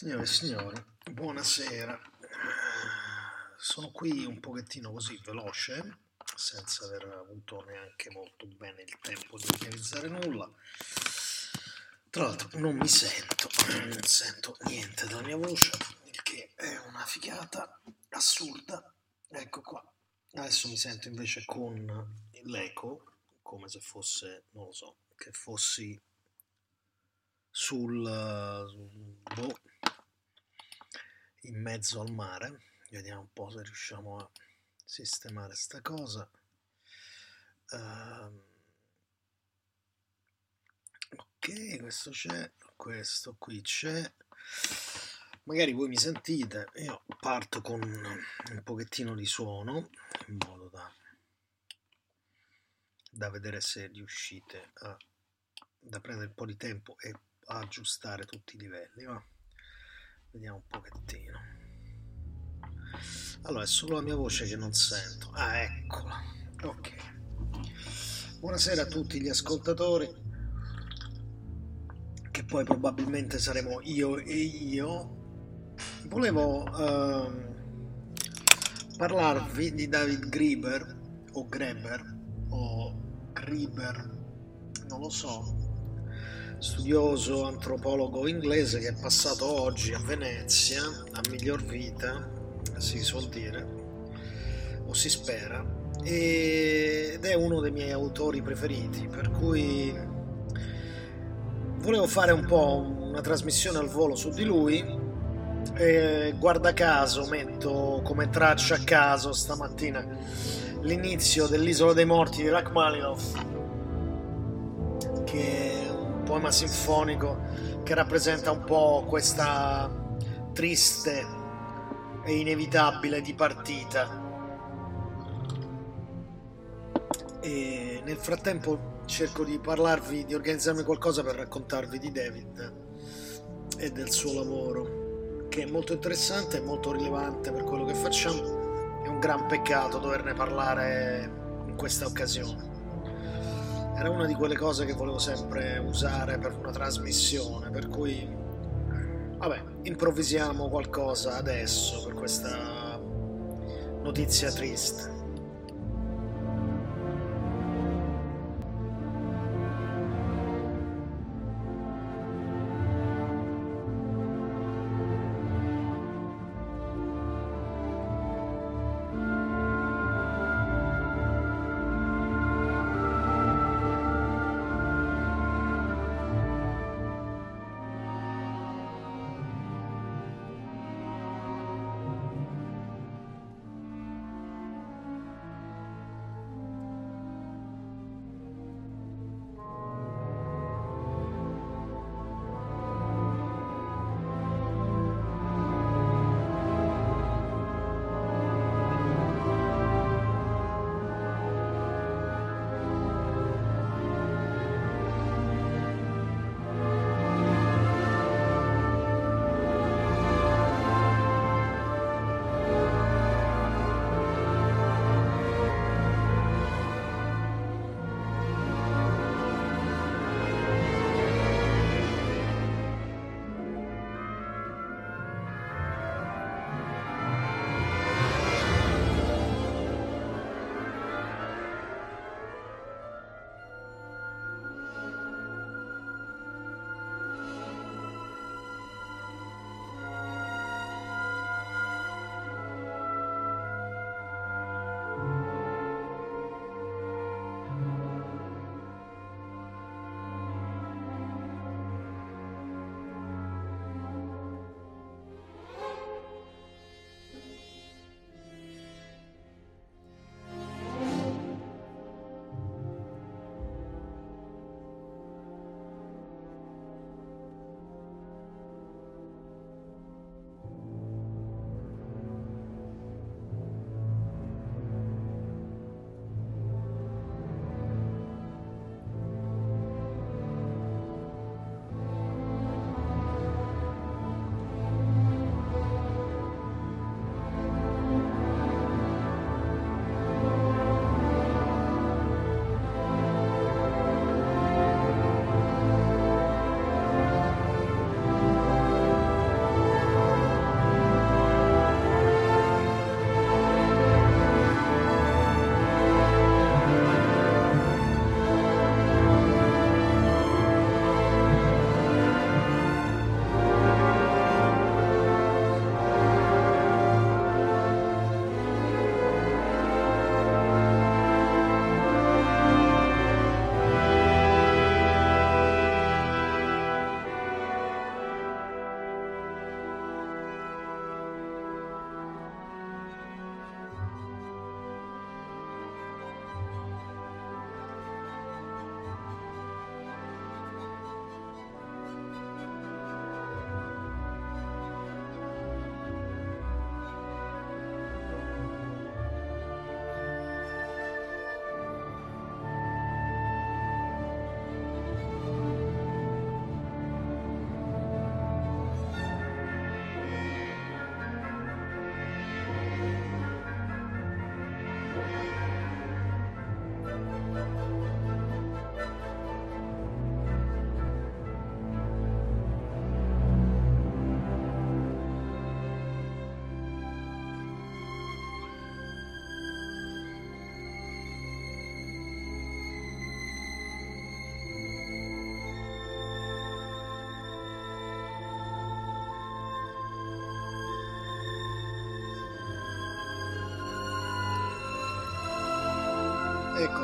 Signore e signori, buonasera. Sono qui un pochettino così veloce, senza aver avuto neanche molto bene il tempo di organizzare nulla. Tra l'altro non sento niente dalla mia voce, il che è una figata assurda. Ecco qua, adesso mi sento invece con l'eco, come se fosse, non lo so, che fossi in mezzo al mare. Vediamo un po' se riusciamo a sistemare sta cosa. Ok, questo c'è, questo qui c'è. Magari voi mi sentite, io parto con un pochettino di suono, in modo da vedere se riuscite da prendere un po' di tempo e aggiustare tutti i livelli, va? Vediamo un pochettino. Allora, è solo la mia voce che non sento. Ah, eccola. Ok. Buonasera a tutti gli ascoltatori, che poi probabilmente saremo io e io. Volevo parlarvi di David Graeber o Graeber, non lo so, studioso antropologo inglese che è passato oggi a Venezia a miglior vita, si suol dire, o si spera, ed è uno dei miei autori preferiti, per cui volevo fare un po' una trasmissione al volo su di lui. E guarda caso metto come traccia a caso stamattina l'inizio dell'Isola dei Morti di Rachmaninoff, che è un poema sinfonico che rappresenta un po' questa triste e inevitabile dipartita. E nel frattempo cerco di parlarvi, di organizzarmi qualcosa per raccontarvi di David e del suo lavoro, che è molto interessante e molto rilevante per quello che facciamo. È un gran peccato doverne parlare in questa occasione. Era una di quelle cose che volevo sempre usare per una trasmissione, per cui vabbè, improvvisiamo qualcosa adesso per questa notizia triste.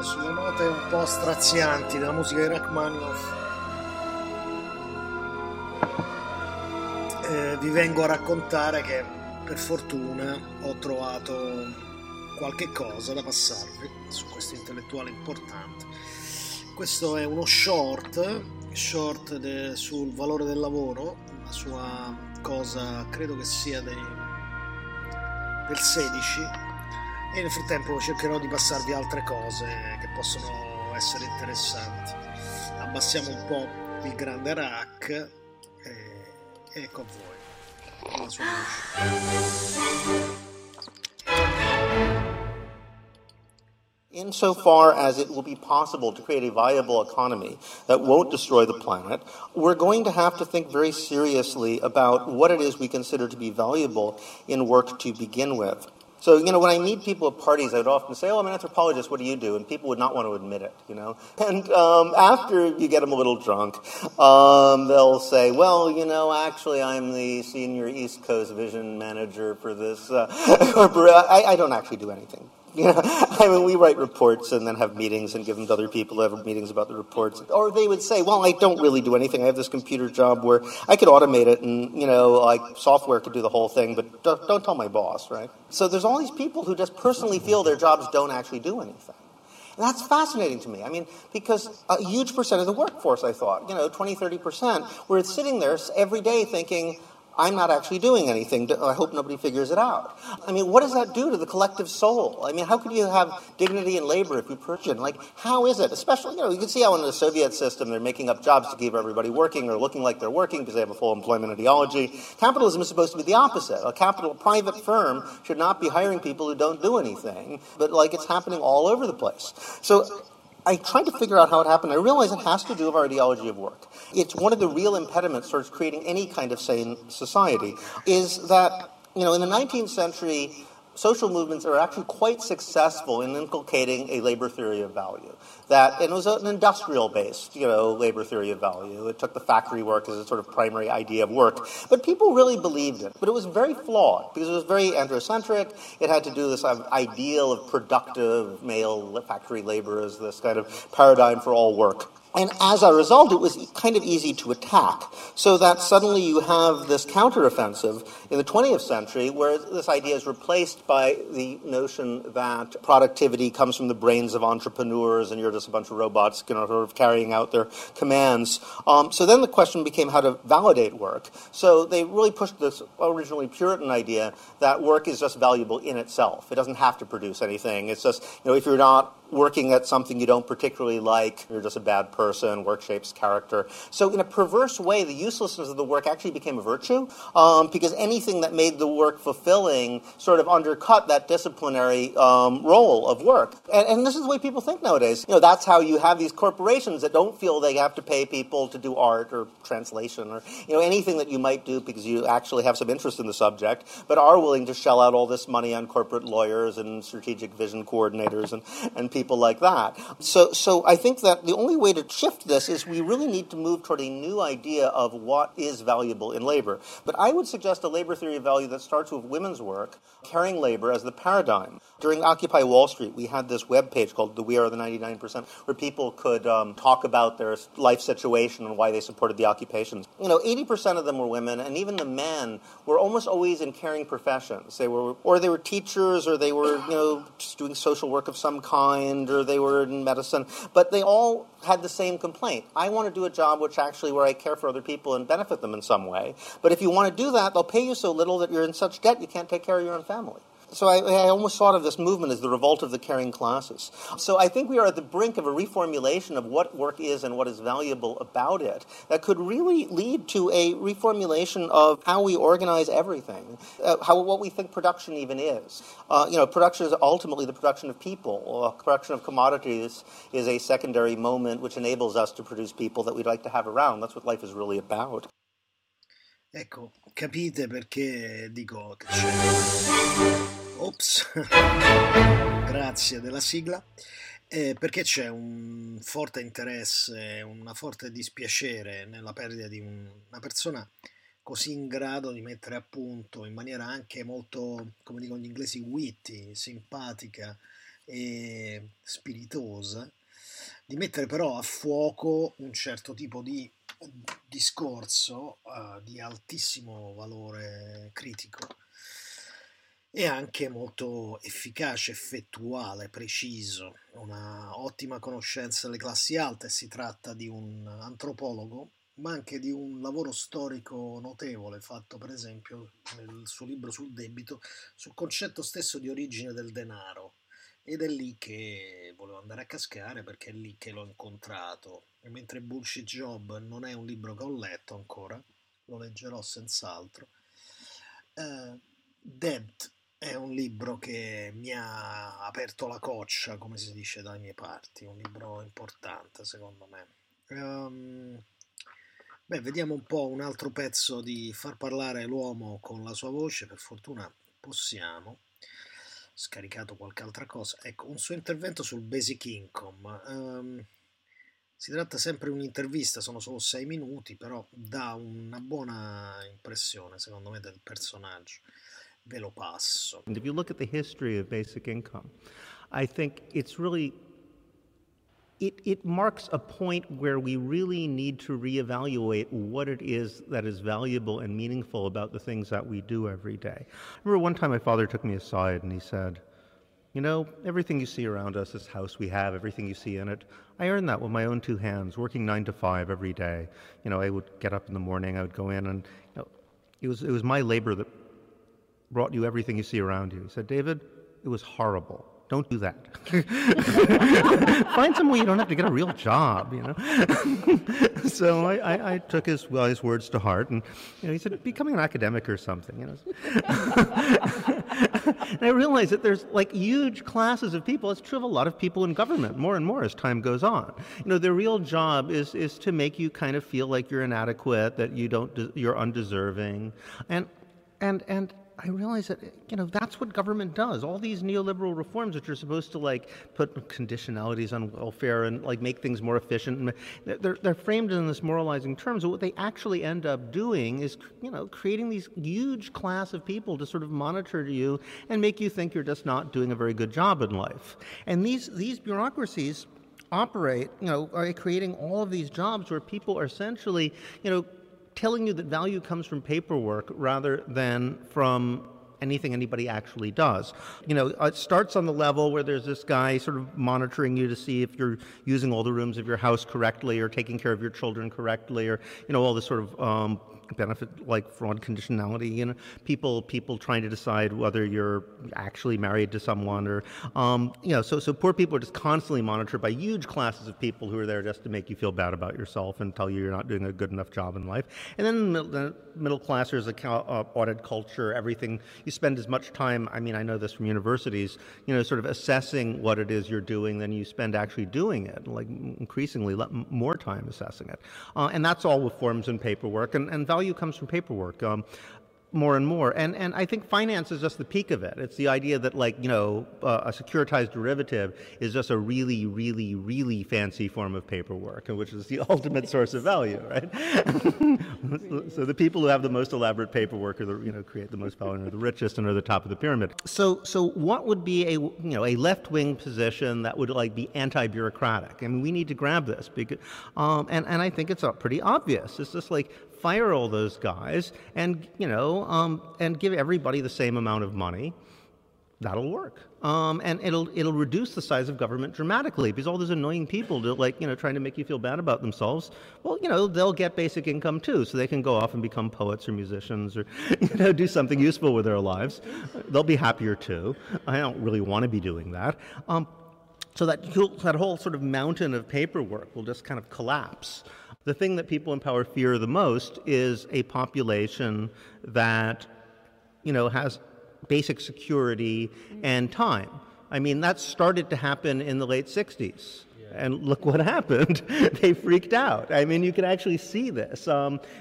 sulle note un po' strazianti della musica di Rachmaninoff vi vengo a raccontare che per fortuna ho trovato qualche cosa da passarvi su questo intellettuale importante. Questo è uno short sul valore del lavoro, una sua cosa credo che sia del 16, e nel frattempo cercherò di passarvi altre cose che possono essere interessanti. Abbassiamo un po' il grande rack e ecco a voi la sua voce. Insofar as it will be possible to create a viable economy that won't destroy the planet, we're going to have to think very seriously about what it is we consider to be valuable in work to begin with. So, when I meet people at parties, I would often say, I'm an anthropologist, what do you do? And people would not want to admit it, And after you get them a little drunk, they'll say, actually, I'm the senior East Coast vision manager for this. I don't actually do anything. We write reports and then have meetings and give them to other people who have meetings about the reports. Or they would say, I don't really do anything. I have this computer job where I could automate it and, software could do the whole thing, but don't tell my boss, right? So there's all these people who just personally feel their jobs don't actually do anything. And that's fascinating to me. Because a huge percent of the workforce, I thought, 20, 30%, were sitting there every day thinking, I'm not actually doing anything. I hope nobody figures it out. What does that do to the collective soul? How could you have dignity in labor if you purchase? How is it? Especially, you can see how in the Soviet system they're making up jobs to keep everybody working or looking like they're working because they have a full employment ideology. Capitalism is supposed to be the opposite. A private firm should not be hiring people who don't do anything, but it's happening all over the place. So I tried to figure out how it happened. I realized it has to do with our ideology of work. It's one of the real impediments towards creating any kind of sane society is that, in the 19th century, social movements are actually quite successful in inculcating a labor theory of value. And it was an industrial-based, labor theory of value. It took the factory work as a sort of primary idea of work. But people really believed it. But it was very flawed because it was very androcentric. It had to do this ideal of productive male factory labor as this kind of paradigm for all work. And as a result, it was kind of easy to attack, so that suddenly you have this counteroffensive in the 20th century where this idea is replaced by the notion that productivity comes from the brains of entrepreneurs and you're just a bunch of robots sort of carrying out their commands. So then the question became how to validate work. So they really pushed this originally Puritan idea that work is just valuable in itself. It doesn't have to produce anything. It's just, if you're not working at something you don't particularly like, you're just a bad person, work shapes character. So in a perverse way, the uselessness of the work actually became a virtue, because anything that made the work fulfilling sort of undercut that disciplinary role of work. And this is the way people think nowadays. That's how you have these corporations that don't feel they have to pay people to do art or translation or, anything that you might do because you actually have some interest in the subject, but are willing to shell out all this money on corporate lawyers and strategic vision coordinators and people like that. So I think that the only way to shift this is we really need to move toward a new idea of what is valuable in labor. But I would suggest a labor theory of value that starts with women's work, carrying labor as the paradigm. During Occupy Wall Street, we had this web page called the We Are the 99%, where people could talk about their life situation and why they supported the occupations. 80% of them were women, and even the men were almost always in caring professions. They were teachers, or they were, just doing social work of some kind, or they were in medicine. But they all had the same complaint. I want to do a job where I care for other people and benefit them in some way. But if you want to do that, they'll pay you so little that you're in such debt you can't take care of your own family. So I almost thought of this movement as the revolt of the caring classes. So I think we are at the brink of a reformulation of what work is and what is valuable about it that could really lead to a reformulation of how we organize everything, what we think production even is. Production is ultimately the production of people. Production of commodities is a secondary moment which enables us to produce people that we'd like to have around. That's what life is really about. Ecco, capite perché dico che c'è... Ops! Grazie della sigla. Perché c'è un forte interesse, una forte dispiacere nella perdita di una persona così in grado di mettere a punto in maniera anche molto, come dicono gli inglesi, witty, simpatica, e spiritose, di mettere però a fuoco un certo tipo di discorso di altissimo valore critico e anche molto efficace, effettuale, preciso, una ottima conoscenza delle classi alte. Si tratta di un antropologo, ma anche di un lavoro storico notevole fatto per esempio nel suo libro sul debito, sul concetto stesso di origine del denaro, ed è lì che volevo andare a cascare, perché è lì che l'ho incontrato. E mentre Bullshit Job non è un libro che ho letto ancora, lo leggerò senz'altro, Debt è un libro che mi ha aperto la coccia, come si dice dalle mie parti, un libro importante secondo me. Beh, vediamo un po' un altro pezzo di Far parlare l'uomo con la sua voce, per fortuna possiamo, scaricato qualche altra cosa. Ecco, un suo intervento sul basic income. Si tratta sempre di un'intervista, sono solo 6 minuti, però dà una buona impressione secondo me del personaggio. Ve lo passo. If you look at the history of basic income, I think it's really It marks a point where we really need to reevaluate what it is that is valuable and meaningful about the things that we do every day. I remember one time my father took me aside and he said, you know, everything you see around us, this house we have, everything you see in it, I earned that with my own 2 hands, working 9 to 5 every day. You know, I would get up in the morning, I would go in, and you know, it was my labor that brought you everything you see around you. He said, David, it was horrible. Don't do that. Find some way you don't have to get a real job, you know. So I took his wise words to heart, and you know, he said, becoming an academic or something, you know. And I realized that there's like huge classes of people. It's true of a lot of people in government, more and more as time goes on. You know, their real job is to make you kind of feel like you're inadequate, that you you're undeserving, and I realize that, you know, that's what government does. All these neoliberal reforms that you're supposed to, like, put conditionalities on welfare and, like, make things more efficient, they're framed in this moralizing terms. But what they actually end up doing is, you know, creating these huge class of people to sort of monitor you and make you think you're just not doing a very good job in life. And these bureaucracies operate, you know, are creating all of these jobs where people are essentially, you know, telling you that value comes from paperwork rather than from anything anybody actually does. You know, it starts on the level where there's this guy sort of monitoring you to see if you're using all the rooms of your house correctly or taking care of your children correctly, or, you know, all this sort of benefit, like fraud conditionality, you know, people trying to decide whether you're actually married to someone, or, you know, so poor people are just constantly monitored by huge classes of people who are there just to make you feel bad about yourself and tell you you're not doing a good enough job in life. And then the middle class, there's a audit culture, everything. You spend as much time, I mean, I know this from universities, you know, sort of assessing what it is you're doing than you spend actually doing it, like increasingly more time assessing it. And that's all with forms and paperwork, and value comes from paperwork, more and more. And I think finance is just the peak of it. It's the idea that, like, you know, a securitized derivative is just a really, really, really fancy form of paperwork, which is the ultimate source of value, right? So the people who have the most elaborate paperwork are the, you know, create the most value and are the richest and are the top of the pyramid. So what would be a, you know, a left-wing position that would, like, be anti-bureaucratic? I mean, we need to grab this because, and I think it's pretty obvious. It's just like, fire all those guys and, you know, and give everybody the same amount of money. That'll work. And it'll reduce the size of government dramatically, because all those annoying people, like, you know, trying to make you feel bad about themselves, well, you know, they'll get basic income too, so they can go off and become poets or musicians or, you know, do something useful with their lives. They'll be happier too. I don't really want to be doing that. So that whole sort of mountain of paperwork will just kind of collapse. The thing that people in power fear the most is a population that, you know, has basic security and time. I mean, that started to happen in the late 60s. And look what happened. They freaked out. I mean, you can actually see this.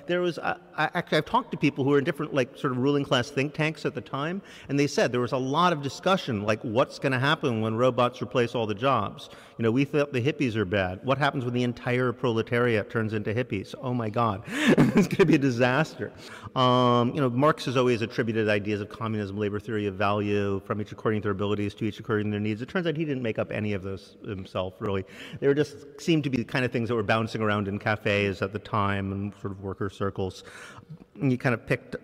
There was, I've talked to people who were in different, like, sort of ruling class think tanks at the time, and they said there was a lot of discussion, like, what's going to happen when robots replace all the jobs? You know, we thought the hippies are bad. What happens when the entire proletariat turns into hippies? Oh, my God. It's going to be a disaster. You know, Marx has always attributed ideas of communism, labor theory of value, from each according to their abilities, to each according to their needs. It turns out he didn't make up any of those himself, really. They were just seemed to be the kind of things that were bouncing around in cafes at the time and sort of worker circles. And you kind of picked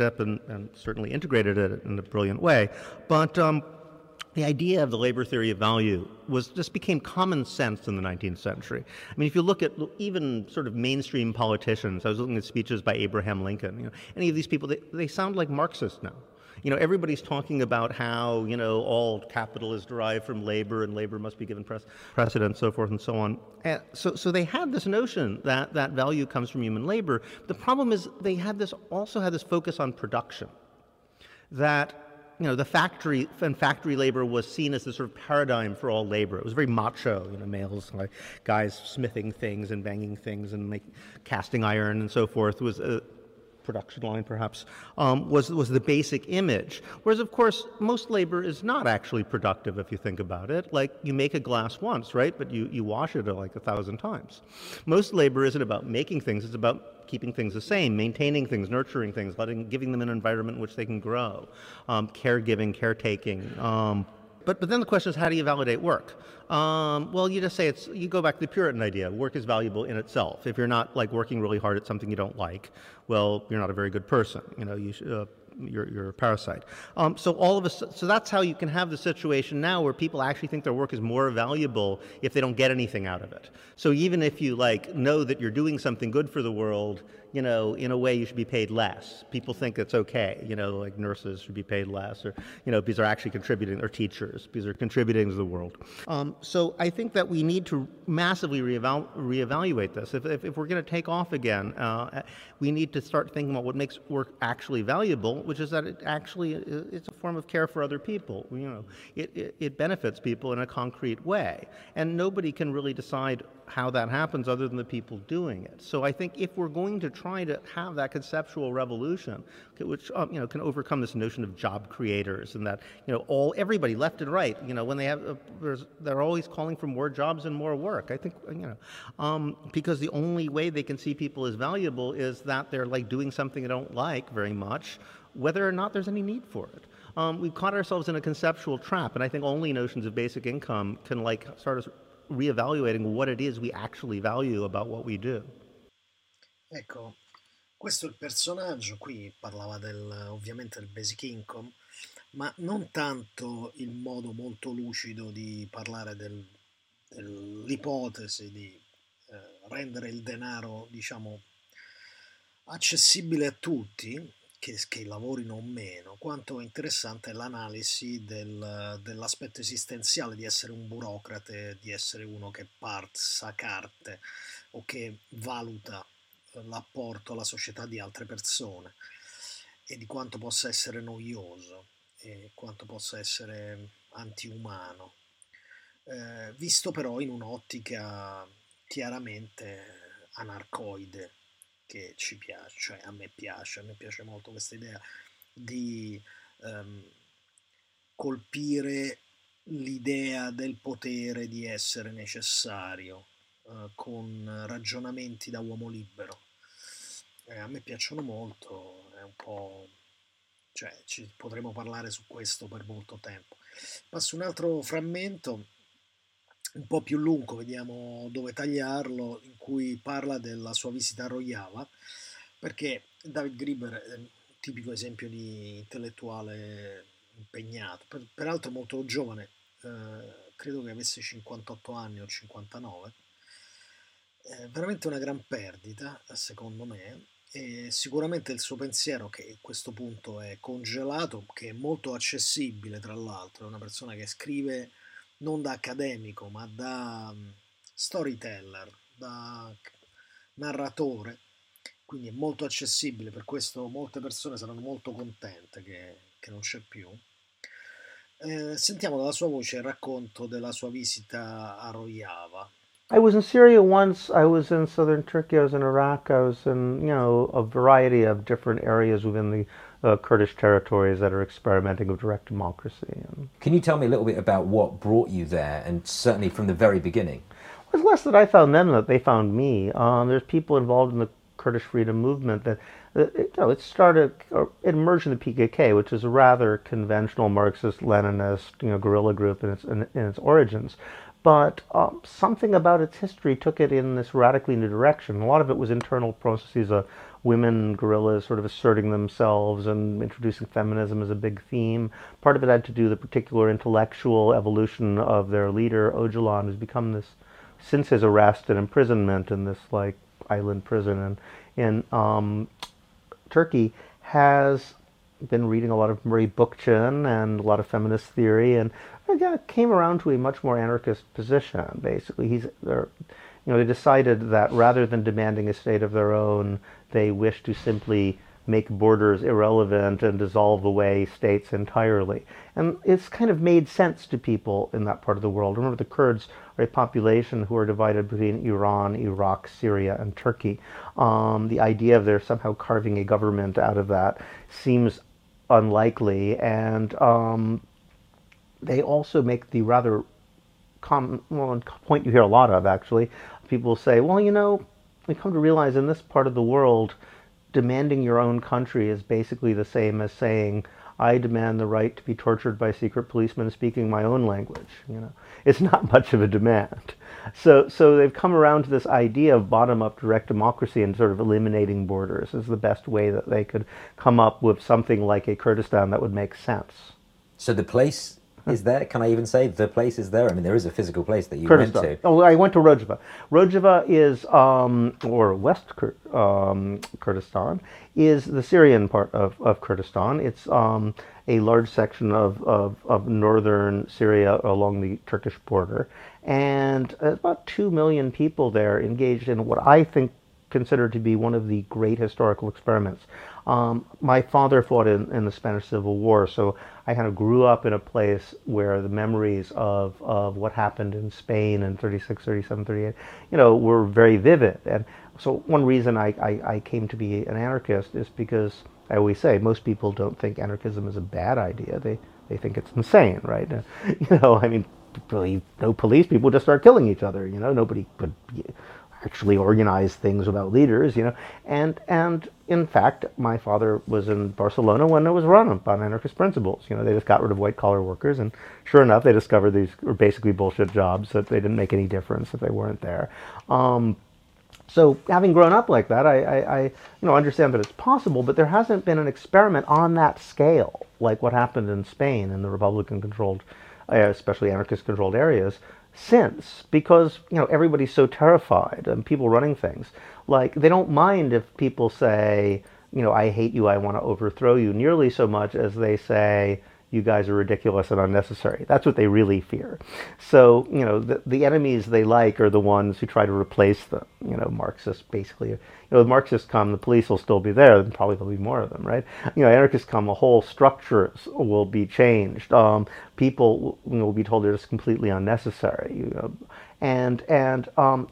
up and certainly integrated it in a brilliant way. But the idea of the labor theory of value was just became common sense in the 19th century. I mean, if you look at even sort of mainstream politicians, I was looking at speeches by Abraham Lincoln. You know, any of these people, they sound like Marxists now. You know, everybody's talking about how, you know, all capital is derived from labor and labor must be given precedence, so forth and so on. And so they had this notion that that value comes from human labor. The problem is they had this also had this focus on production, that, you know, the factory and factory labor was seen as this sort of paradigm for all labor. It was very macho, you know, males, like guys smithing things and banging things and casting iron and so forth was production line, perhaps, was the basic image. Whereas, of course, most labor is not actually productive if you think about it. Like, you make a glass once, right? But you wash it like 1,000 times. Most labor isn't about making things. It's about keeping things the same, maintaining things, nurturing things, giving them an environment in which they can grow, caregiving, caretaking. But then the question is, how do you validate work? Well, you just say you go back to the Puritan idea. Work is valuable in itself. If you're not like working really hard at something you don't like, well, you're not a very good person. You know, you're a parasite. So that's how you can have the situation now where people actually think their work is more valuable if they don't get anything out of it. So even if you like know that you're doing something good for the world, you know, in a way you should be paid less. People think it's okay, you know, like nurses should be paid less, or, you know, because they're actually contributing, or teachers, because they're contributing to the world. So I think that we need to massively reevaluate this. If we're going to take off again, we need to start thinking about what makes work actually valuable, which is that it actually it's a form of care for other people. You know, it benefits people in a concrete way, and nobody can really decide how that happens other than the people doing it. So I think if we're going to try to have that conceptual revolution, which you know, can overcome this notion of job creators and that, you know, everybody left and right, you know, when they have they're always calling for more jobs and more work. I think, you know, because the only way they can see people as valuable is that they're like doing something they don't like very much, whether or not there's any need for it. We've caught ourselves in a conceptual trap, and I think only notions of basic income can like start us reevaluating what it is we actually value about what we do. Ecco, questo è il personaggio. Qui parlava ovviamente del basic income, ma non tanto il modo molto lucido di parlare dell'ipotesi di rendere il denaro, diciamo, accessibile a tutti, che lavorino o meno, quanto interessante è l'analisi dell'aspetto esistenziale di essere un burocrate, di essere uno che parsa carte o che valuta l'apporto alla società di altre persone, e di quanto possa essere noioso e quanto possa essere antiumano, visto però in un'ottica chiaramente anarcoide che ci piace, cioè a me piace molto questa idea di colpire l'idea del potere di essere necessario con ragionamenti da uomo libero. A me piacciono molto, è un po', cioè ci potremmo parlare su questo per molto tempo. Passo un altro frammento un po' più lungo, vediamo dove tagliarlo, in cui parla della sua visita a Rojava, perché David Graeber è un tipico esempio di intellettuale impegnato, peraltro molto giovane, credo che avesse 58 anni o 59, veramente una gran perdita secondo me. E sicuramente il suo pensiero, che a questo punto è congelato, che è molto accessibile tra l'altro, è una persona che scrive non da accademico ma da storyteller, da narratore, quindi è molto accessibile, per questo molte persone saranno molto contente che non c'è più. Sentiamo dalla sua voce il racconto della sua visita a Rojava. I was in Syria once, I was in southern Turkey, I was in Iraq, I was in, you know, a variety of different areas within the Kurdish territories that are experimenting with direct democracy. Can you tell me a little bit about what brought you there, and certainly from the very beginning? Well, it's less that I found them than that they found me. There's people involved in the Kurdish freedom movement that, you know, it started, it emerged in the PKK, which is a rather conventional Marxist-Leninist, you know, guerrilla group in its origins. But something about its history took it in this radically new direction. A lot of it was internal processes of women guerrillas sort of asserting themselves and introducing feminism as a big theme. Part of it had to do with the particular intellectual evolution of their leader, Öcalan, who's become this, since his arrest and imprisonment in this like island prison in Turkey, has been reading a lot of Marie Bookchin and a lot of feminist theory, and yeah, came around to a much more anarchist position. Basically, they decided that rather than demanding a state of their own, they wish to simply make borders irrelevant and dissolve away states entirely. And it's kind of made sense to people in that part of the world. Remember, the Kurds are a population who are divided between Iran, Iraq, Syria, and Turkey. The idea of they're somehow carving a government out of that seems unlikely, and they also make the rather common point you hear a lot of, actually. People say, well, you know, we come to realize in this part of the world, demanding your own country is basically the same as saying, I demand the right to be tortured by secret policemen speaking my own language. You know, it's not much of a demand. So they've come around to this idea of bottom-up direct democracy and sort of eliminating borders is the best way that they could come up with something like a Kurdistan that would make sense. So the place is there? Can I even say the place is there? I mean, there is a physical place that you Kurdistan. Went to. Oh, I went to Rojava. Rojava is, or West Kurdistan, is the Syrian part of Kurdistan. It's a large section of northern Syria along the Turkish border. And about 2 million people there engaged in what I think considered to be one of the great historical experiments. My father fought in the Spanish Civil War, so I kind of grew up in a place where the memories of what happened in Spain in 36, 37, 38, you know, were very vivid. And so one reason I came to be an anarchist is because I always say most people don't think anarchism is a bad idea. They think it's insane, right? You know, I mean, really, no police, people just start killing each other, you know, nobody could actually organize things without leaders, you know, and in fact, my father was in Barcelona when it was run up on anarchist principles. You know, they just got rid of white-collar workers, and sure enough, they discovered these were basically bullshit jobs, that they didn't make any difference if they weren't there. So having grown up like that, I you know, understand that it's possible, but there hasn't been an experiment on that scale, like what happened in Spain in the Republican-controlled, especially anarchist-controlled areas, since, because, you know, everybody's so terrified, and people running things, like, they don't mind if people say, you know, I hate you, I want to overthrow you, nearly so much as they say, you guys are ridiculous and unnecessary. That's what they really fear. So, you know, the enemies they like are the ones who try to replace them. You know, Marxists basically, you know, the Marxists come, the police will still be there, and probably there'll be more of them, right? You know, anarchists come, the whole structures will be changed. People will be told they're just completely unnecessary, you know. And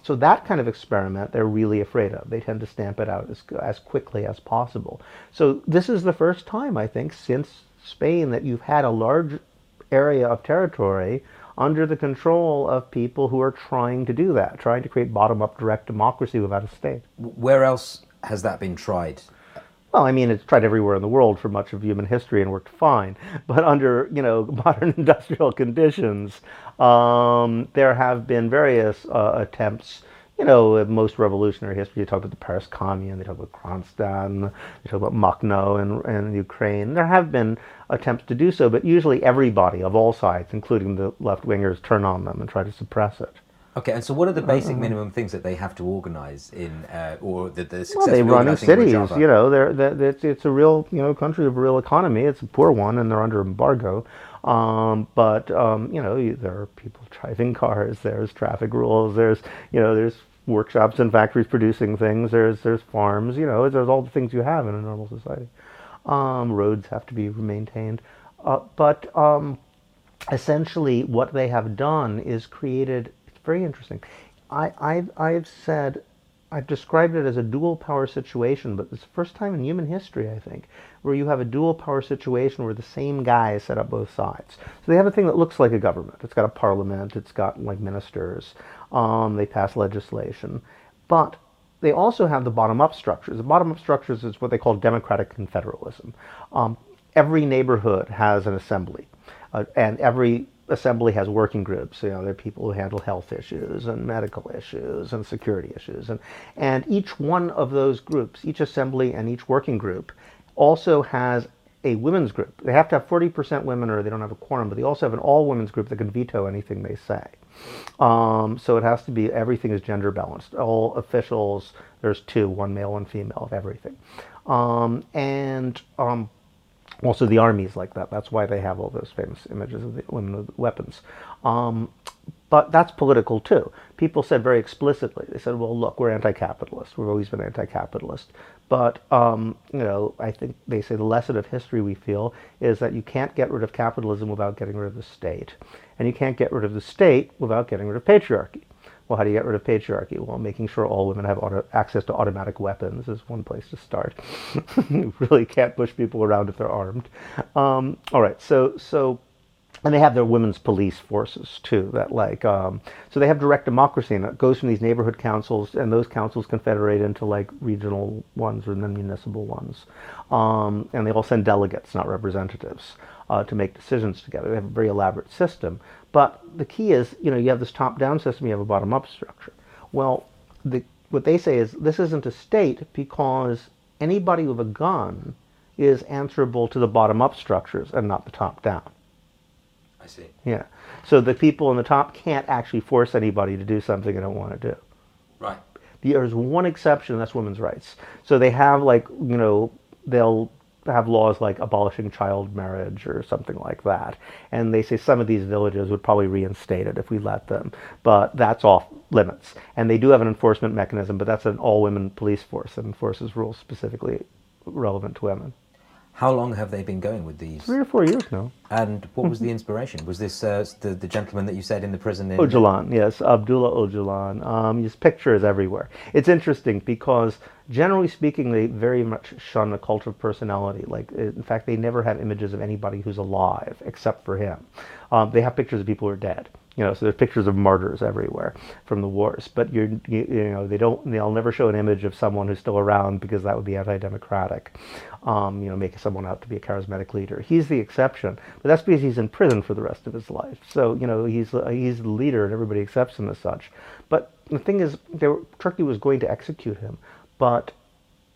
so that kind of experiment they're really afraid of. They tend to stamp it out as quickly as possible. So this is the first time, I think, since Spain that you've had a large area of territory under the control of people who are trying to do that, trying to create bottom-up direct democracy without a state. Where else has that been tried? Well, I mean, it's tried everywhere in the world for much of human history and worked fine. But under, you know, modern industrial conditions, there have been various attempts. You know, in most revolutionary history, you talk about the Paris Commune, they talk about Kronstadt, they talk about Makhno in Ukraine. There have been attempts to do so, but usually everybody of all sides, including the left-wingers, turn on them and try to suppress it. Okay, and so what are the basic minimum things that they have to organize in, or the success? Well, they run in cities, you know, it's a real, you know, country of a real economy. It's a poor one, and they're under embargo. But you know, there are people driving cars, there's traffic rules, there's, you know, there's workshops and factories producing things, there's farms, you know, there's all the things you have in a normal society. Roads have to be maintained. Essentially what they have done is created, it's very interesting, I've said, I've described it as a dual power situation, but it's the first time in human history, I think, where you have a dual power situation where the same guy set up both sides. So they have a thing that looks like a government. It's got a parliament. It's got, like, ministers. They pass legislation. But they also have the bottom-up structures. The bottom-up structures is what they call democratic confederalism. Every neighborhood has an assembly, and every assembly has working groups. You know, there are people who handle health issues and medical issues and security issues, and each one of those groups, each assembly and each working group, also has a women's group. They have to have 40% women or they don't have a quorum, but they also have an all-women's group that can veto anything they say. So it has to be, everything is gender balanced. All officials, there's two, one male, one female of everything. Also, the army is like that. That's why they have all those famous images of the women with weapons. But that's political, too. People said very explicitly, they said, well, look, we're anti-capitalist. We've always been anti-capitalist. But, you know, I think they say the lesson of history, we feel, is that you can't get rid of capitalism without getting rid of the state. And you can't get rid of the state without getting rid of patriarchy. Well, how do you get rid of patriarchy? Well, making sure all women have access to automatic weapons is one place to start. You really can't push people around if they're armed. All right, so, and they have their women's police forces too. That so they have direct democracy, and it goes from these neighborhood councils, and those councils confederate into like regional ones and then municipal ones, and they all send delegates, not representatives, to make decisions together. They have a very elaborate system. But the key is, you know, you have this top-down system, you have a bottom-up structure. Well, what they say is this isn't a state because anybody with a gun is answerable to the bottom-up structures and not the top-down. I see. Yeah. So the people in the top can't actually force anybody to do something they don't want to do. Right. There's one exception, and that's women's rights. So they have, like, you know, they'll have laws like abolishing child marriage or something like that. And they say some of these villages would probably reinstate it if we let them. But that's off limits. And they do have an enforcement mechanism, but that's an all-women police force that enforces rules specifically relevant to women. How long have they been going with these? 3 or 4 years now. And what was the inspiration? Was this the gentleman that you said in the prison? Öcalan, yes, Abdullah Öcalan. His picture is everywhere. It's interesting because, generally speaking, they very much shun the cult of personality. Like, in fact, they never have images of anybody who's alive except for him. They have pictures of people who are dead. You know, so there's pictures of martyrs everywhere from the wars, but you know, they'll never show an image of someone who's still around because that would be anti-democratic, you know, making someone out to be a charismatic leader. He's the exception, but that's because he's in prison for the rest of his life. So, you know, he's the leader and everybody accepts him as such. But the thing is, Turkey was going to execute him, but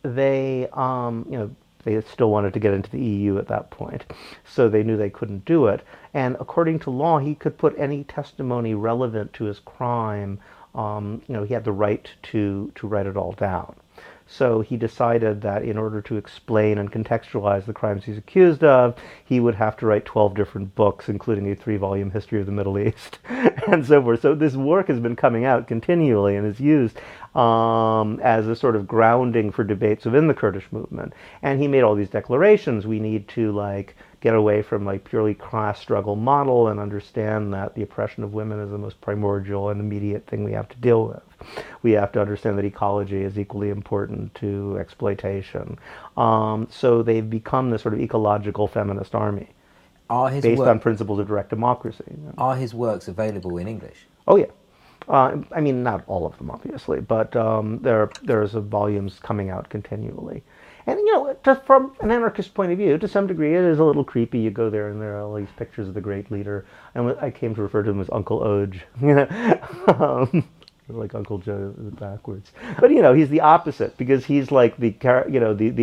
they, you know, they still wanted to get into the EU at that point, so they knew they couldn't do it. And according to law, he could put any testimony relevant to his crime. You know, he had the right to write it all down. So he decided that in order to explain and contextualize the crimes he's accused of, he would have to write 12 different books, including a 3-volume history of the Middle East and so forth. So this work has been coming out continually and is used as a sort of grounding for debates within the Kurdish movement. And he made all these declarations. We need to, like, get away from, like, purely class struggle model and understand that the oppression of women is the most primordial and immediate thing we have to deal with. We have to understand that ecology is equally important to exploitation. So they've become this sort of ecological feminist army based on principles of direct democracy. Are his works available in English? Oh, yeah. I mean, not all of them, obviously, but there's volumes coming out continually. And, you know, from an anarchist point of view, to some degree, it is a little creepy. You go there and there are all these pictures of the great leader. And I came to refer to him as Uncle Oj, you know, like Uncle Joe backwards. But, you know, he's the opposite because he's like the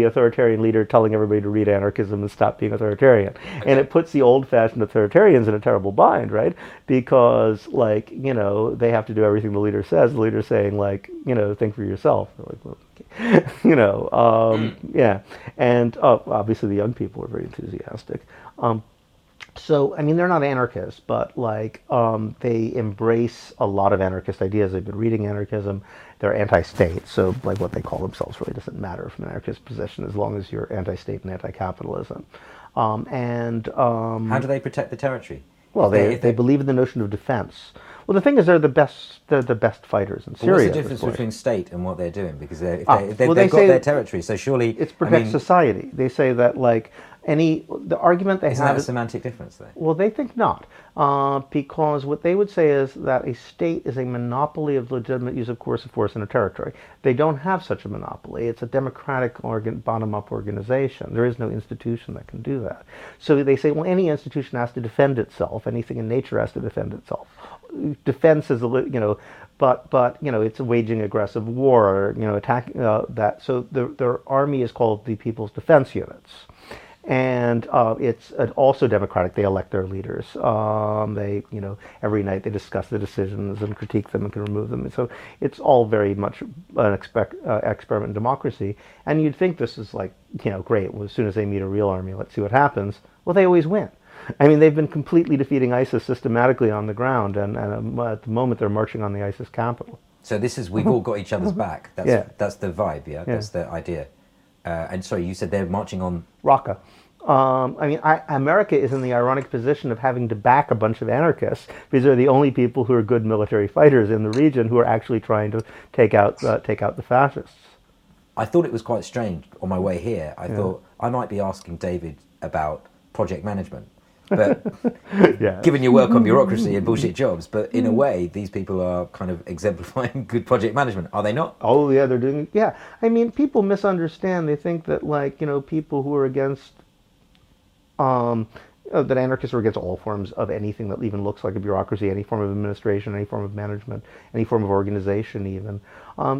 authoritarian leader telling everybody to read anarchism and stop being authoritarian. And it puts the old-fashioned authoritarians in a terrible bind, right? Because, like, you know, they have to do everything the leader says. The leader's saying, like, you know, think for yourself. They're like, well, you know, yeah, and obviously the young people are very enthusiastic. So, I mean, they're not anarchists, but, like, they embrace a lot of anarchist ideas. They've been reading anarchism. They're anti-state, so, like, what they call themselves really doesn't matter from an anarchist position as long as you're anti-state and anti-capitalism. How do they protect the territory? Well, they believe in the notion of defense. Well, the thing is, they're the best fighters in Syria. What's the difference between state and what they're doing? Because they've got their territory, so surely it's protect society. They say that like the argument they have is a semantic difference though. Well, they think not, because what they would say is that a state is a monopoly of legitimate use of coercive force in a territory. They don't have such a monopoly. It's a democratic bottom-up organization. There is no institution that can do that. So they say, well, any institution has to defend itself. Anything in nature has to defend itself. Defense is but it's waging aggressive war, or, attacking that. So their army is called the People's Defense Units. And it's also democratic. They elect their leaders. They every night they discuss the decisions and critique them and can remove them. And so it's all very much an experiment in democracy. And you'd think this is like, great. Well, as soon as they meet a real army, let's see what happens. Well, they always win. I mean, they've been completely defeating ISIS systematically on the ground. And at the moment, they're marching on the ISIS capital. So this is, we've all got each other's back. That's the vibe, yeah? That's the idea. And sorry, you said they're marching on Raqqa. America is in the ironic position of having to back a bunch of anarchists because they're the only people who are good military fighters in the region who are actually trying to take out the fascists. I thought it was quite strange on my way here. I thought I might be asking David about project management, but given your work on bureaucracy and bullshit jobs, but in a way, these people are kind of exemplifying good project management, are they not? Oh, yeah, they're doing it. Yeah. I mean, people misunderstand. They think that, people who are against, that anarchists are against all forms of anything that even looks like a bureaucracy, any form of administration, any form of management, any form of organization even.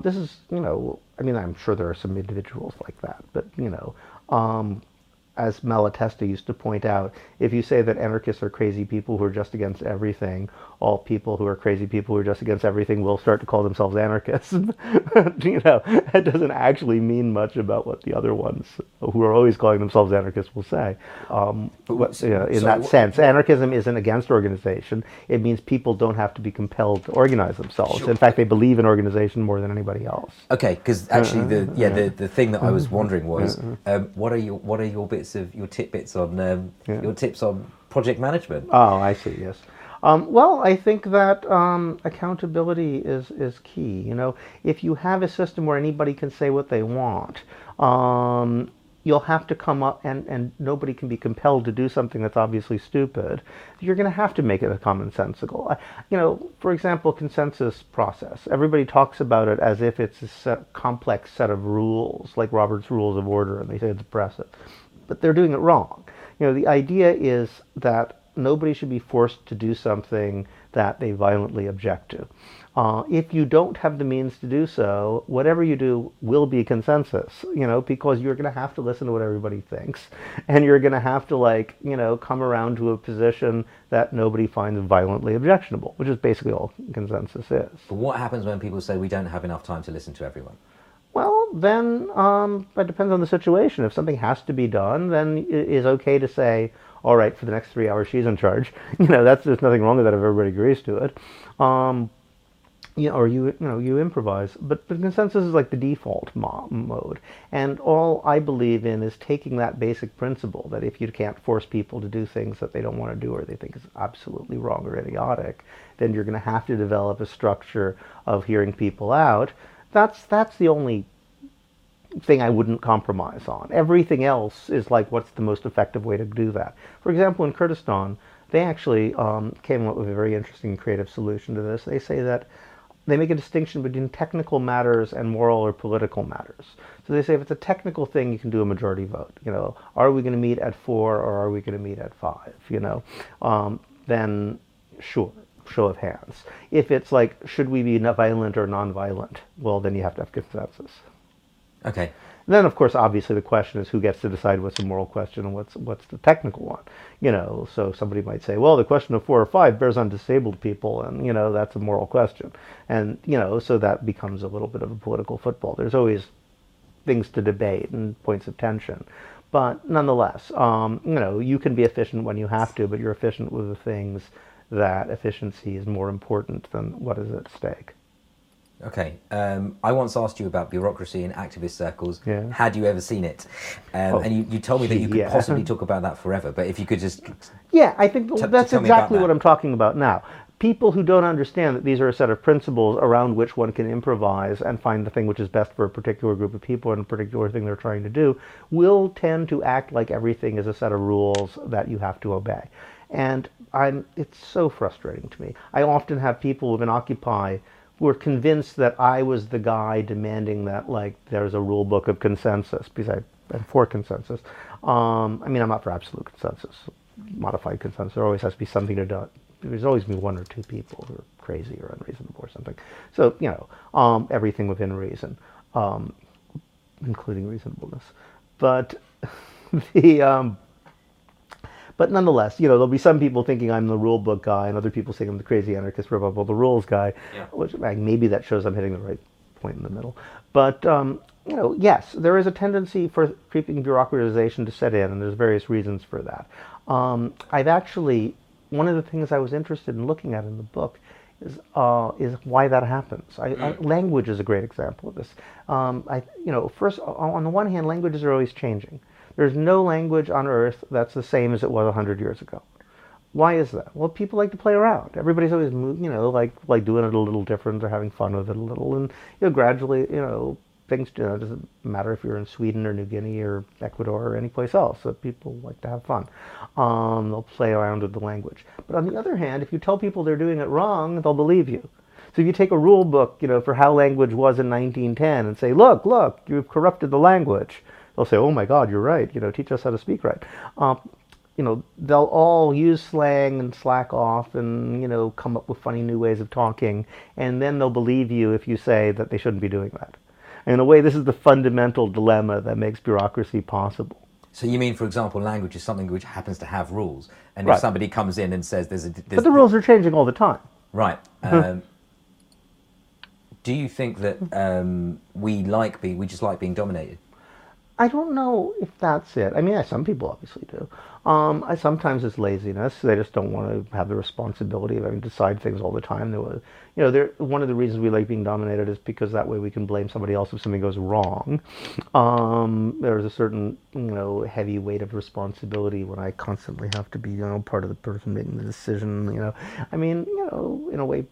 This is, I'm sure there are some individuals like that, but, as Malatesta used to point out, if you say that anarchists are crazy people who are just against everything, all people who are crazy people who are just against everything will start to call themselves anarchists. That doesn't actually mean much about what the other ones who are always calling themselves anarchists will say. Anarchism isn't against organization. It means people don't have to be compelled to organize themselves. Sure. In fact, they believe in organization more than anybody else. Okay, because actually, the thing that I was wondering was, what are your bits of your tidbits on your tips on project management? Oh, I see. Yes. Well, I think that accountability is key. If you have a system where anybody can say what they want, you'll have to come up and nobody can be compelled to do something that's obviously stupid. You're going to have to make it a commonsensical. For example, consensus process. Everybody talks about it as if it's a complex set of rules, like Robert's Rules of Order, and they say it's oppressive. But they're doing it wrong. The idea is that nobody should be forced to do something that they violently object to. If you don't have the means to do so, whatever you do will be consensus, because you're going to have to listen to what everybody thinks, and you're going to have to, come around to a position that nobody finds violently objectionable, which is basically all consensus is. But what happens when people say we don't have enough time to listen to everyone? Well, then it depends on the situation. If something has to be done, then it is okay to say, all right, for the next 3 hours, she's in charge. There's nothing wrong with that if everybody agrees to it. You improvise. But consensus is like the default mode. And all I believe in is taking that basic principle that if you can't force people to do things that they don't want to do or they think is absolutely wrong or idiotic, then you're going to have to develop a structure of hearing people out. That's the only thing I wouldn't compromise on. Everything else is like, what's the most effective way to do that? For example, in Kurdistan, they actually came up with a very interesting creative solution to this. They say that they make a distinction between technical matters and moral or political matters. So they say if it's a technical thing, you can do a majority vote. Are we going to meet at 4 or are we going to meet at 5? Then sure. Show of hands. If it's like, should we be violent or non-violent? Well, then you have to have consensus. Okay. And then, of course, obviously, the question is who gets to decide what's a moral question and what's the technical one. So somebody might say, well, the question of 4 or 5 bears on disabled people, and that's a moral question, and so that becomes a little bit of a political football. There's always things to debate and points of tension. But nonetheless, you can be efficient when you have to, but you're efficient with the things that efficiency is more important than what is at stake. Okay. I once asked you about bureaucracy in activist circles. Yeah. Had you ever seen it? And you told me that you could possibly talk about that forever, but if you could just... Yeah, I think that's exactly what I'm talking about now. people who don't understand that these are a set of principles around which one can improvise and find the thing which is best for a particular group of people and a particular thing they're trying to do will tend to act like everything is a set of rules that you have to obey. And it's so frustrating to me. I often have people who've been Occupy who are convinced that I was the guy demanding that, like, there's a rule book of consensus, because I'm for consensus. I mean, I'm not for absolute consensus. Modified consensus, there always has to be something to do. There's always been one or two people who are crazy or unreasonable or something. So, you know, everything within reason, including reasonableness. But but nonetheless, you know, there'll be some people thinking I'm the rule book guy and other people saying I'm the crazy anarchist rip-up all the rules guy, yeah. Which, like, maybe that shows I'm hitting the right point in the middle. But, you know, yes, there is a tendency for creeping bureaucratization to set in, and there's various reasons for that. I've actually, one of the things I was interested in looking at in the book is why that happens. Language is a great example of this. You know, first, on the one hand, languages are always changing. There's no language on Earth that's the same as it was 100 years ago. Why is that? Well, people like to play around. Everybody's always, you know, like doing it a little different or having fun with it a little. And, you know, gradually, you know, things, you know, it doesn't matter if you're in Sweden or New Guinea or Ecuador or anyplace else. So people like to have fun. They'll play around with the language. But on the other hand, if you tell people they're doing it wrong, they'll believe you. So if you take a rule book, you know, for how language was in 1910 and say, look, look, you've corrupted the language. They'll say, oh my God, you're right, you know, teach us how to speak right. You know, they'll all use slang and slack off and, you know, come up with funny new ways of talking, and then they'll believe you if you say that they shouldn't be doing that. And in a way, this is the fundamental dilemma that makes bureaucracy possible. So you mean, for example, language is something which happens to have rules, and right. If somebody comes in and says there's a... But the rules are changing all the time. Right. Do you think that we just like being dominated? I don't know if that's it. I mean, some people obviously do. Sometimes it's laziness. They just don't want to have the responsibility of having to decide things all the time. You know, one of the reasons we like being dominated is because that way we can blame somebody else if something goes wrong. There's a certain, you know, heavy weight of responsibility when I constantly have to be, you know, part of the person making the decision. You know, I mean, you know, in a way.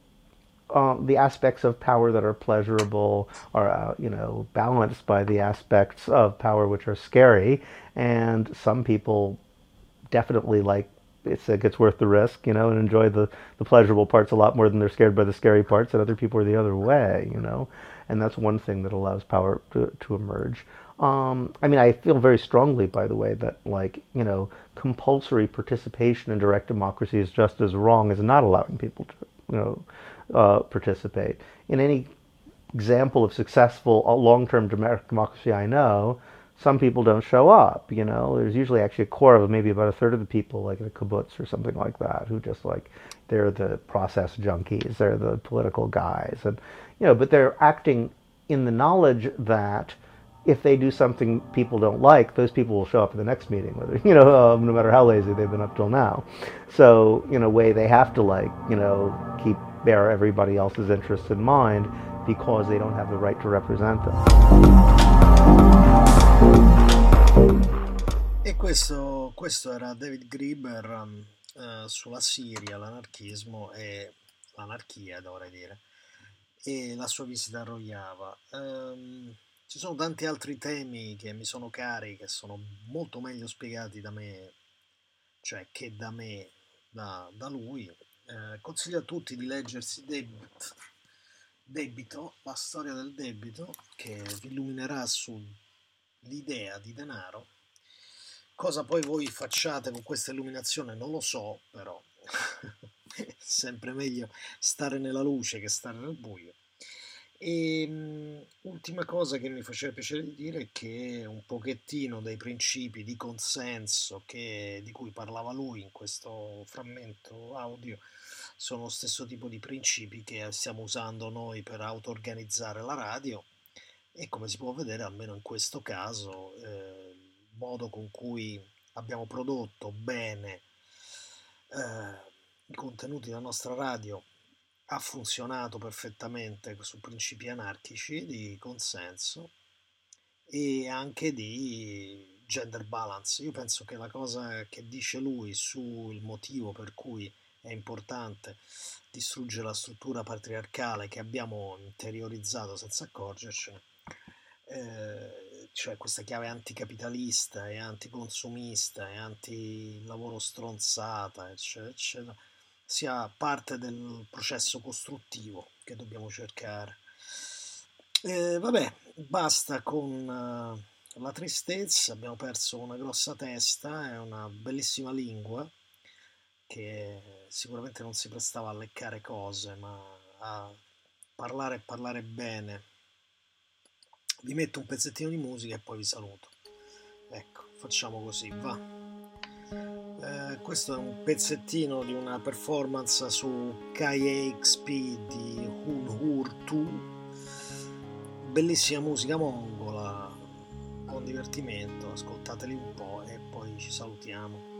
The aspects of power that are pleasurable are, you know, balanced by the aspects of power which are scary. And some people definitely like it's worth the risk, you know, and enjoy the pleasurable parts a lot more than they're scared by the scary parts. And other people are the other way, you know. And that's one thing that allows power to emerge. I mean, I feel very strongly, by the way, that, like, you know, compulsory participation in direct democracy is just as wrong as not allowing people to, you know, participate. In any example of successful long-term democracy I know, some people don't show up, you know. There's usually actually a core of maybe about a third of the people, like the kibbutz or something like that, who just, like, they're the process junkies, they're the political guys, and, you know, but they're acting in the knowledge that if they do something people don't like, those people will show up at the next meeting, whether, you know, no matter how lazy they've been up till now. So, in a way, they have to, like, you know, bear everybody else's interests in mind because they don't have the right to represent them. E questo era David Graeber sulla Siria, l'anarchismo e l'anarchia, dovrei dire, e la sua visita a Rojava. Ci sono tanti altri temi che mi sono cari, che sono molto meglio spiegati da me, cioè che da me, da lui. Consiglio a tutti di leggersi Debito, la storia del debito, che vi illuminerà sull'idea di denaro. Cosa poi voi facciate con questa illuminazione non lo so, però è sempre meglio stare nella luce che stare nel buio. E ultima cosa che mi faceva piacere di dire è che un pochettino dei principi di consenso di cui parlava lui in questo frammento audio sono lo stesso tipo di principi che stiamo usando noi per auto-organizzare la radio, e come si può vedere, almeno in questo caso, il modo con cui abbiamo prodotto bene i contenuti della nostra radio ha funzionato perfettamente su principi anarchici di consenso e anche di gender balance. Io penso che la cosa che dice lui sul motivo per cui è importante, distrugge la struttura patriarcale che abbiamo interiorizzato senza accorgercene, cioè questa chiave anticapitalista e anticonsumista e anti-lavoro stronzata, eccetera, eccetera, sia parte del processo costruttivo che dobbiamo cercare. Vabbè, basta con la tristezza, abbiamo perso una grossa testa e una bellissima lingua che sicuramente non si prestava a leccare cose, ma a parlare e parlare bene. Vi metto un pezzettino di musica e poi vi saluto. Ecco, facciamo così, va. Questo è un pezzettino di una performance su KEXP di Hun Hurtu, bellissima musica mongola, buon divertimento, ascoltateli un po' e poi ci salutiamo.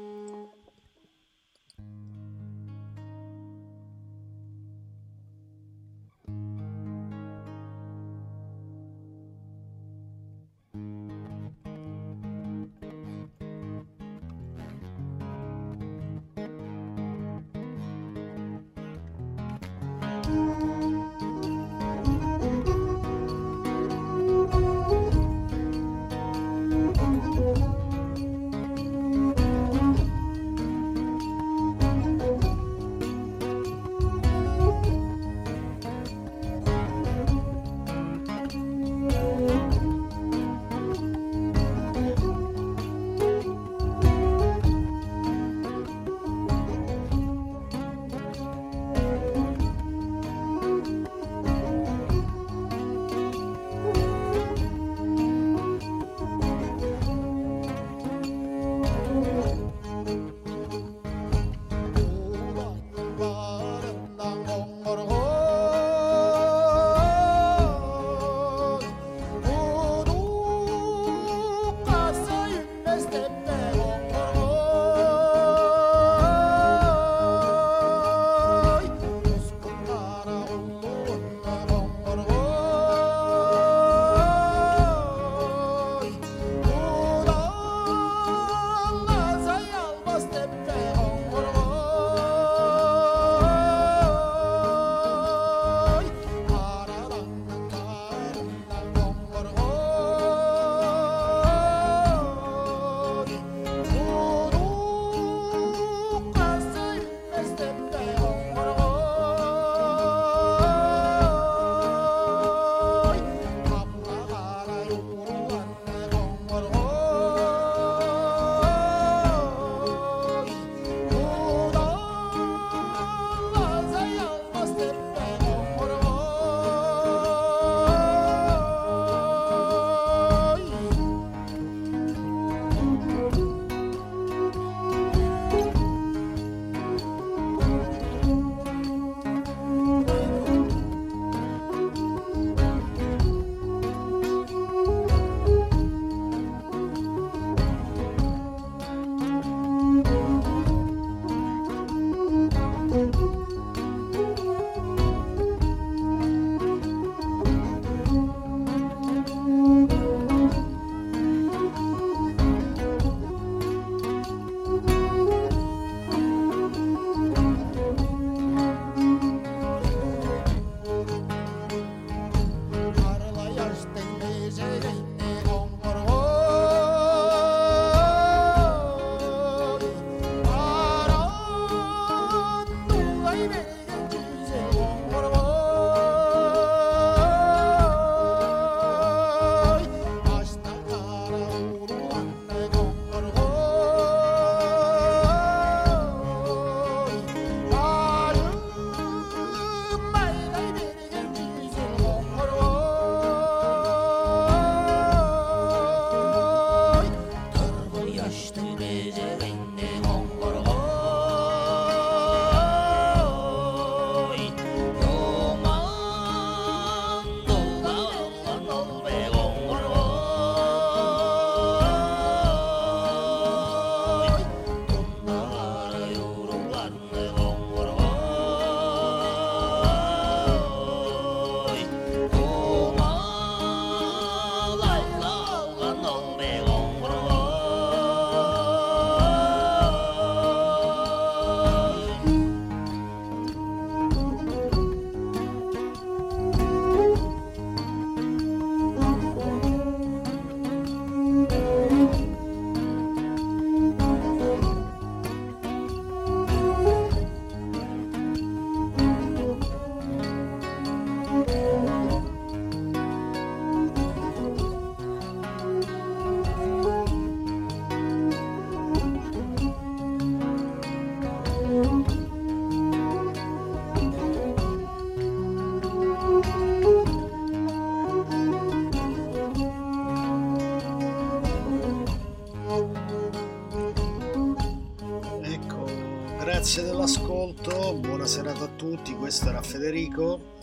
grazie dell'ascolto, buona serata a tutti, questo era Federico,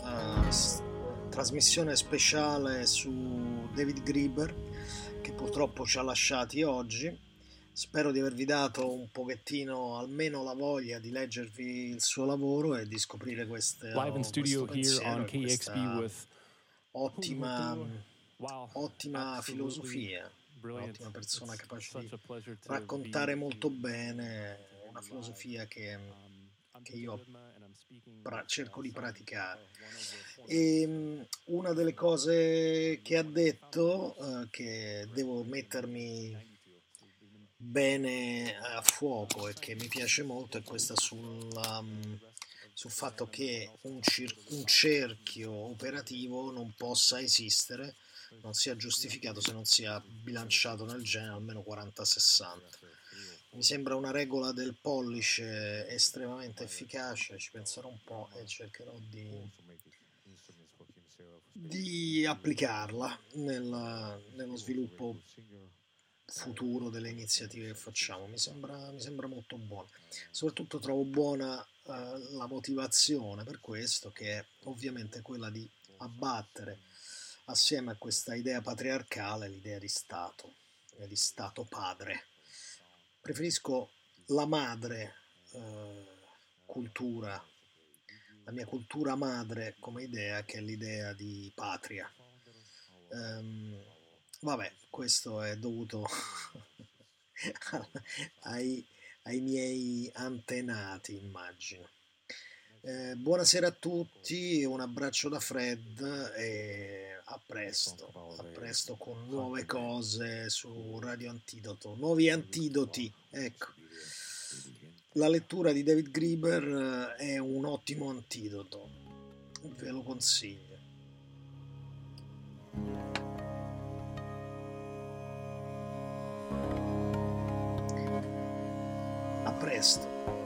trasmissione speciale su David Graeber, che purtroppo ci ha lasciati oggi. Spero di avervi dato un pochettino almeno la voglia di leggervi il suo lavoro e di scoprire questo pensiero, questa ottima filosofia, un'ottima persona capace di raccontare molto bene una filosofia che io cerco di praticare. E una delle cose che ha detto, che devo mettermi bene a fuoco e che mi piace molto, è questa sul fatto che un cerchio operativo non possa esistere, non sia giustificato se non sia bilanciato nel genere almeno 40-60. Mi sembra una regola del pollice estremamente efficace, ci penserò un po' e cercherò di applicarla nello sviluppo futuro delle iniziative che facciamo. Mi sembra molto buona, soprattutto trovo buona la motivazione per questo, che è ovviamente quella di abbattere assieme a questa idea patriarcale l'idea di Stato e di Stato padre. Preferisco la madre cultura, la mia cultura madre come idea, che è l'idea di patria. Vabbè, questo è dovuto ai miei antenati, immagino. Buonasera a tutti, un abbraccio da Fred e a presto con nuove cose su Radio Antidoto, nuovi antidoti, ecco. La lettura di David Graeber è un ottimo antidoto, ve lo consiglio. A presto.